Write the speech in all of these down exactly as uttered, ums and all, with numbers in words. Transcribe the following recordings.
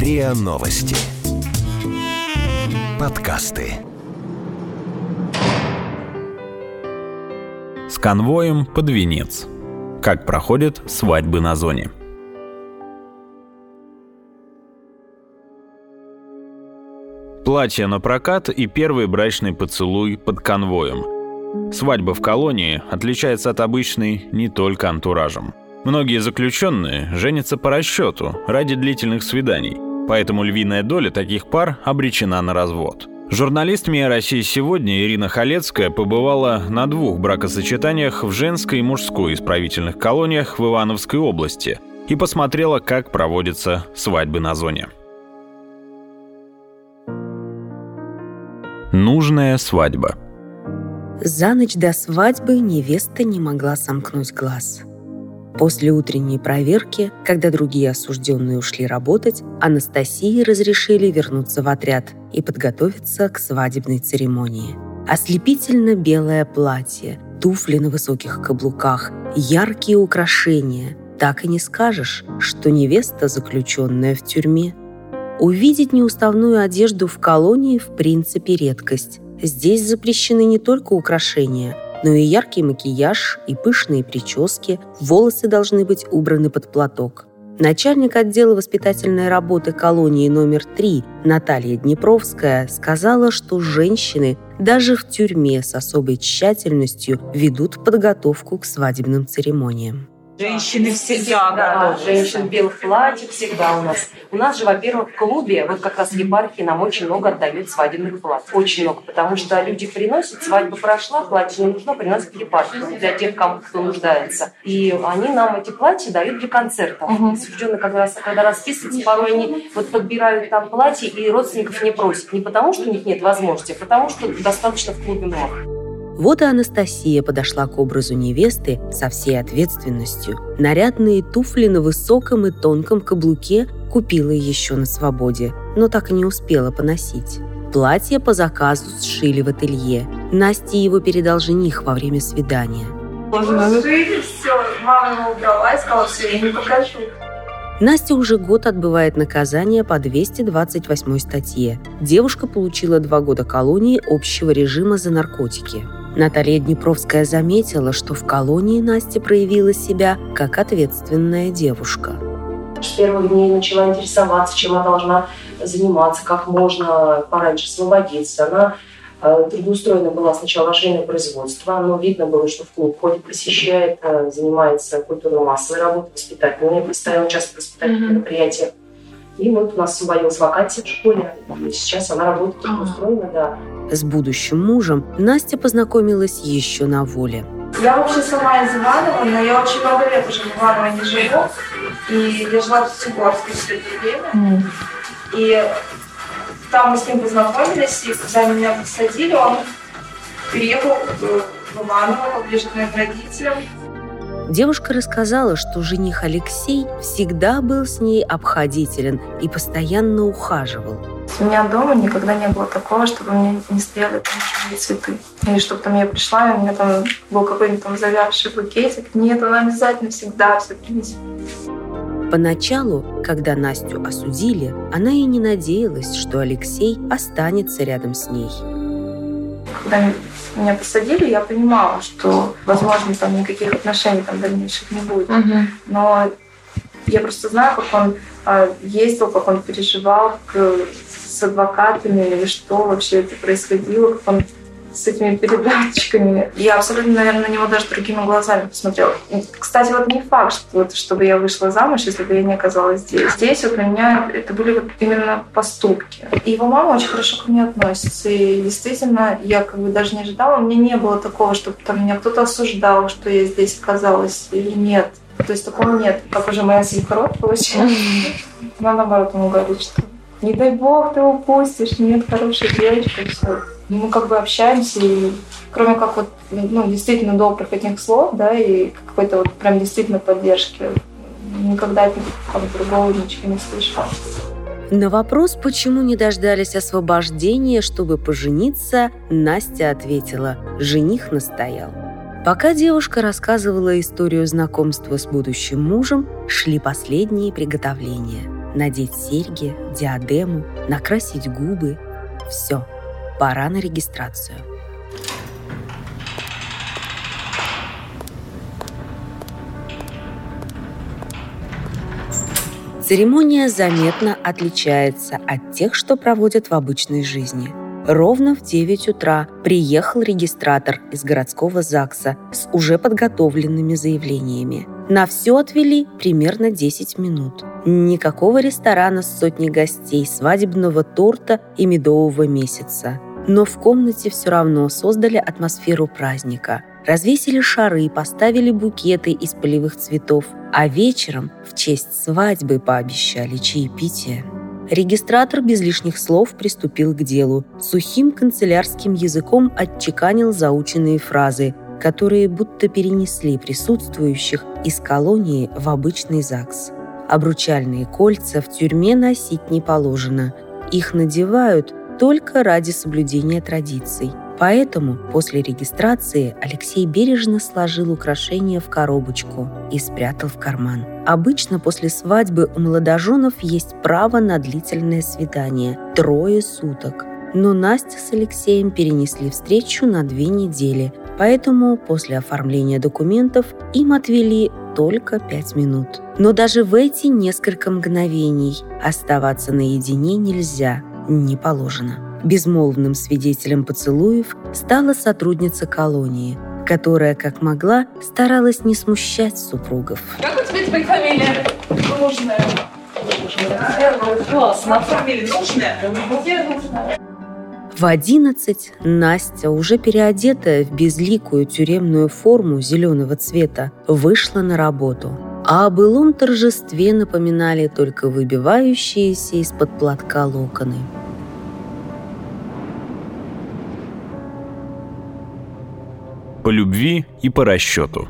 РИА Новости. Подкасты. С конвоем под венец. Как проходят свадьбы на зоне. Платье напрокат и первый брачный поцелуй под конвоем. Свадьба в колонии отличается от обычной не только антуражем. Многие заключенные женятся по расчету ради длительных свиданий, поэтому львиная доля таких пар обречена на развод. Журналист МИА Россия сегодня Ирина Халецкая побывала на двух бракосочетаниях в женской и мужской исправительных колониях в Ивановской области и посмотрела, как проводятся свадьбы на зоне. Нужная свадьба. За ночь до свадьбы невеста не могла сомкнуть глаз. После утренней проверки, когда другие осужденные ушли работать, Анастасии разрешили вернуться в отряд и подготовиться к свадебной церемонии. Ослепительно белое платье, туфли на высоких каблуках, яркие украшения. Так и не скажешь, что невеста, заключенная в тюрьме. Увидеть неуставную одежду в колонии в принципе редкость. Здесь запрещены не только украшения, но и яркий макияж, и пышные прически, волосы должны быть убраны под платок. Начальник отдела воспитательной работы колонии номер три Наталья Днепровская сказала, что женщины даже в тюрьме с особой тщательностью ведут подготовку к свадебным церемониям. Женщины всегда, да, женщин в белых платьях всегда у нас. У нас же, во-первых, в клубе, вот как раз в епархии нам очень много отдают свадебных платьев. Очень много, потому что люди приносят, свадьба прошла, платье не нужно, приносят в епархию для тех, кому кто нуждается. И они нам эти платья дают для концертов. Угу. Осужденные, когда, когда расписываются, порой они вот подбирают там платье и родственников не просят. Не потому, что у них нет возможности, а потому, что достаточно в клубе много. Вот и Анастасия подошла к образу невесты со всей ответственностью. Нарядные туфли на высоком и тонком каблуке купила еще на свободе, но так и не успела поносить. Платье по заказу сшили в ателье. Насте его передал жених во время свидания. Сшили, все, мама ему убрала и сказала, все, я не покажу. Настя уже год отбывает наказание по двести двадцать восьмой статье. Девушка получила два года колонии общего режима за наркотики. Наталья Днепровская заметила, что в колонии Настя проявила себя как ответственная девушка. С первых дней начала интересоваться, чем она должна заниматься, как можно пораньше освободиться. Она трудоустроена была сначала швейное производство, но видно было, что в клуб ходит, посещает, занимается культурно-массовой работой, воспитательной. Мне предстояло участвовать в воспитательных мероприятиях. И вот у нас освободилась вакансия в школе, и сейчас она работает трудоустроена, да. С будущим мужем Настя познакомилась еще на воле. Я вообще сама из Иваново, но я очень много лет уже в Иваново не живу. И я жила в Сигорске все это время. Mm. И там мы с ним познакомились, и когда меня посадили, он переехал в Иваново, поближе к моим родителям. Девушка рассказала, что жених Алексей всегда был с ней обходителен и постоянно ухаживал. У меня дома никогда не было такого, чтобы мне не стояли там цветы. Или чтобы там я пришла, и у меня там был какой-нибудь там завязший букетик. Нет, она обязательно всегда все принесет. Поначалу, когда Настю осудили, она и не надеялась, что Алексей останется рядом с ней. Когда меня посадили, я понимала, что, возможно, там никаких отношений там дальнейших не будет. Угу. Но я просто знаю, как он ездил, как он переживал, как с адвокатами, или что вообще это происходило, как он с этими передатчиками. Я абсолютно, наверное, на него даже другими глазами посмотрела. Кстати, вот не факт, что, вот, чтобы я вышла замуж, если бы я не оказалась здесь. Здесь вот для меня это были вот именно поступки. И его мама очень хорошо ко мне относится. И действительно, я как бы даже не ожидала. У меня не было такого, чтобы там меня кто-то осуждал, что я здесь оказалась или нет. То есть такого нет. Как уже моя свекровь получилась. Она наоборот ему говорит, что не дай бог ты упустишь, нет, хорошая девочка, все. Мы как бы общаемся, и кроме как вот, ну, действительно добрых этих слов, да, и какой-то вот прям действительно поддержки, никогда от них другого ничего не слышала. На вопрос, почему не дождались освобождения, чтобы пожениться, Настя ответила: жених настоял. Пока девушка рассказывала историю знакомства с будущим мужем, шли последние приготовления. надеть серьги, диадему, накрасить губы. Все, пора на регистрацию. Церемония заметно отличается от тех, что проводят в обычной жизни. Ровно в девять утра приехал регистратор из городского ЗАГСа с уже подготовленными заявлениями. На все отвели примерно десять минут. Никакого ресторана с сотней гостей, свадебного торта и медового месяца. Но в комнате все равно создали атмосферу праздника. Развесили шары, поставили букеты из полевых цветов, а вечером в честь свадьбы пообещали чаепитие. Регистратор без лишних слов приступил к делу. Сухим канцелярским языком отчеканил заученные фразы, которые будто перенесли присутствующих из колонии в обычный ЗАГС. Обручальные кольца в тюрьме носить не положено. Их надевают только ради соблюдения традиций. Поэтому после регистрации Алексей бережно сложил украшения в коробочку и спрятал в карман. Обычно после свадьбы у молодоженов есть право на длительное свидание – трое суток. Но Настя с Алексеем перенесли встречу на две недели, поэтому после оформления документов им отвели только пять минут. Но даже в эти несколько мгновений оставаться наедине нельзя, не положено. Безмолвным свидетелем поцелуев стала сотрудница колонии, которая, как могла, старалась не смущать супругов. Как у тебя теперь фамилия? Нужная. Классно. Фамилия нужная? В одиннадцать Настя, уже переодетая в безликую тюремную форму зеленого цвета, вышла на работу. А о былом торжестве напоминали только выбивающиеся из-под платка локоны. По любви и по расчету.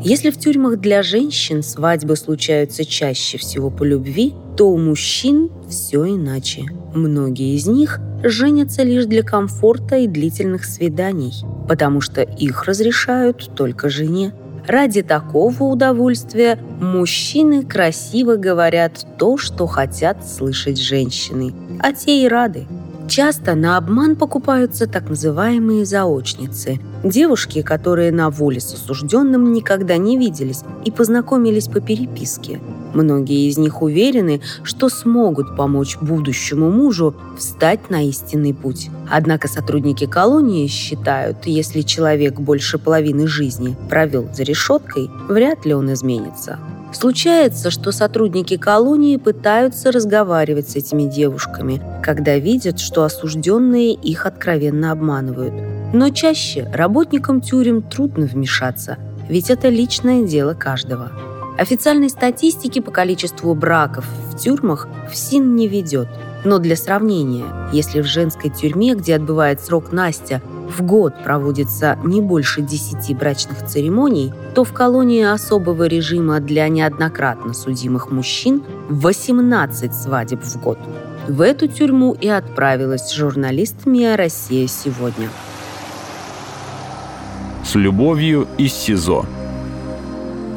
Если в тюрьмах для женщин свадьбы случаются чаще всего по любви, то у мужчин все иначе. Многие из них женятся лишь для комфорта и длительных свиданий, потому что их разрешают только жене. Ради такого удовольствия мужчины красиво говорят то, что хотят слышать женщины, а те и рады. Часто на обман покупаются так называемые заочницы – девушки, которые на воле с осужденным никогда не виделись и познакомились по переписке. Многие из них уверены, что смогут помочь будущему мужу встать на истинный путь. Однако сотрудники колонии считают, если человек больше половины жизни провел за решеткой, вряд ли он изменится. Случается, что сотрудники колонии пытаются разговаривать с этими девушками, когда видят, что осужденные их откровенно обманывают. Но чаще работникам тюрем трудно вмешаться, ведь это личное дело каждого. Официальной статистики по количеству браков в тюрьмах ФСИН не ведет. Но для сравнения, если в женской тюрьме, где отбывает срок Настя, в год проводится не больше десяти брачных церемоний, то в колонии особого режима для неоднократно судимых мужчин восемнадцать свадеб в год. В эту тюрьму и отправилась журналист МИА «Россия сегодня». С любовью из СИЗО.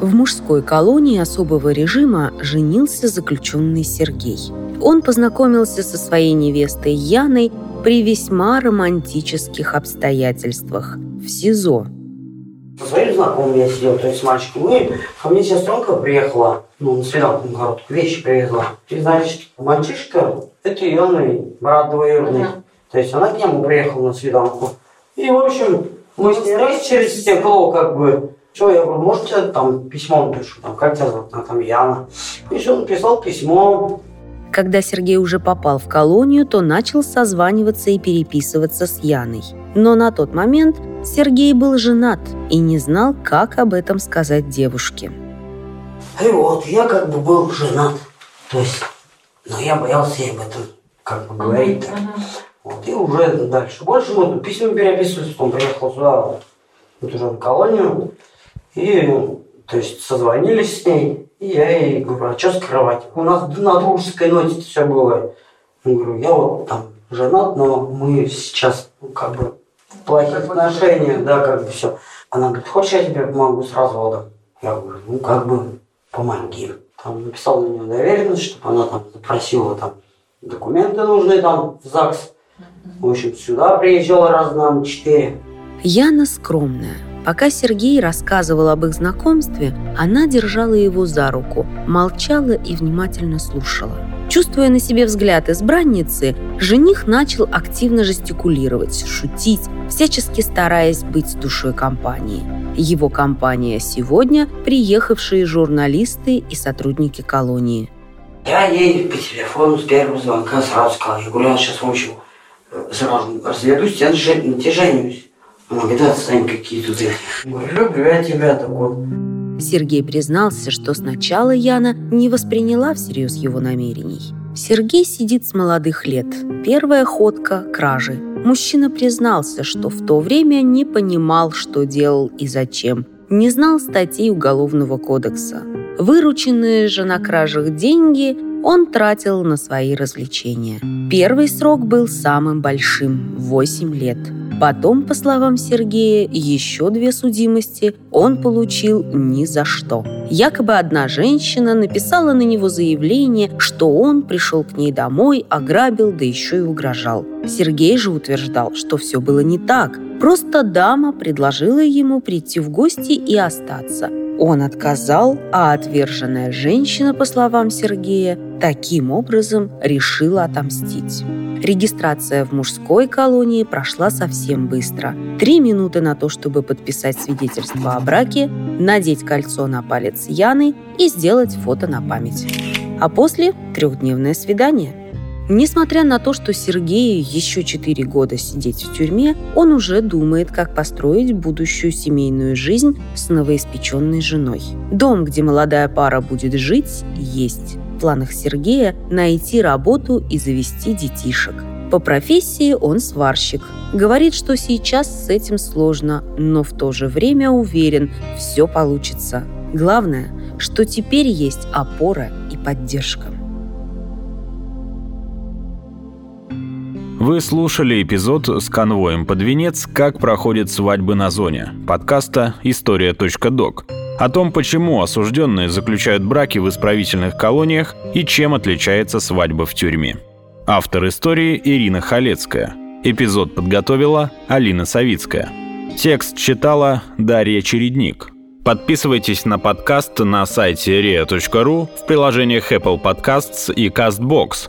В мужской колонии особого режима женился заключенный Сергей. Он познакомился со своей невестой Яной при весьма романтических обстоятельствах в СИЗО. Со своим знакомым я сидел, то есть с мальчиком. Ну, ко мне сестренка приехала, ну, на свиданку на короткую, вещи привезла. И, значит, мальчишка, это Яна, брат двоюродный. Ага. То есть она к нему приехала на свиданку. И, в общем, мы с ней раз через стекло, как бы. Все, я говорю, может, я там письмо напишу, там, как тебя зовут, она там Яна. И все, написал письмо. Когда Сергей уже попал в колонию, то начал созваниваться и переписываться с Яной. Но на тот момент Сергей был женат и не знал, как об этом сказать девушке. И вот, я как бы был женат, то есть, но я боялся ей об этом как бы говорить. Так. Вот, и уже дальше. Больше мы письма переписывались, он приехал сюда, вот уже в колонию, и, то есть, созвонились с ней. И я ей говорю, а что скрывать? У нас на дружеской ноте все было. Я говорю, я вот там женат, но мы сейчас ну, как бы в плохих отношениях, да, как бы все. Она говорит, хочешь, я тебе помогу сразу, да? Я говорю, ну как бы, помоги. Там написал на нее доверенность, чтобы она там запросила там документы нужные там в ЗАГС. В общем, сюда приезжала раз на четыре. Яна скромная. Пока Сергей рассказывал об их знакомстве, она держала его за руку, молчала и внимательно слушала. Чувствуя на себе взгляд избранницы, жених начал активно жестикулировать, шутить, всячески стараясь быть душой компании. Его компания сегодня – приехавшие журналисты и сотрудники колонии. Я ей по телефону с первого звонка сразу сказала, я говорю, я сейчас в общем сразу разведусь, я натяжаюсь. Он говорит, да, Сань, какие тут я. Люблю я тебя, такой. Сергей признался, что сначала Яна не восприняла всерьез его намерений. Сергей сидит с молодых лет. Первая ходка – кражи. Мужчина признался, что в то время не понимал, что делал и зачем. Не знал статей Уголовного кодекса. Вырученные же на кражах деньги он тратил на свои развлечения. Первый срок был самым большим – восемь лет. Потом, по словам Сергея, еще две судимости он получил ни за что. Якобы одна женщина написала на него заявление, что он пришел к ней домой, ограбил, да еще и угрожал. Сергей же утверждал, что все было не так. Просто дама предложила ему прийти в гости и остаться. Он отказал, а отверженная женщина, по словам Сергея, таким образом решила отомстить. Регистрация в мужской колонии прошла совсем быстро. Три минуты на то, чтобы подписать свидетельство о браке, надеть кольцо на палец Яны и сделать фото на память. А после – трехдневное свидание. Несмотря на то, что Сергею еще четыре года сидеть в тюрьме, он уже думает, как построить будущую семейную жизнь с новоиспеченной женой. Дом, где молодая пара будет жить, есть. В планах Сергея найти работу и завести детишек. По профессии он сварщик. Говорит, что сейчас с этим сложно, но в то же время уверен, все получится. Главное, что теперь есть опора и поддержка. Вы слушали эпизод «С конвоем под венец. Как проходят свадьбы на зоне» подкаста «История.док». О том, почему осужденные заключают браки в исправительных колониях и чем отличается свадьба в тюрьме. Автор истории Ирина Халецкая. Эпизод подготовила Алина Савицкая. Текст читала Дарья Чередник. Подписывайтесь на подкаст на сайте риа точка ру, в приложениях Apple Podcasts и CastBox.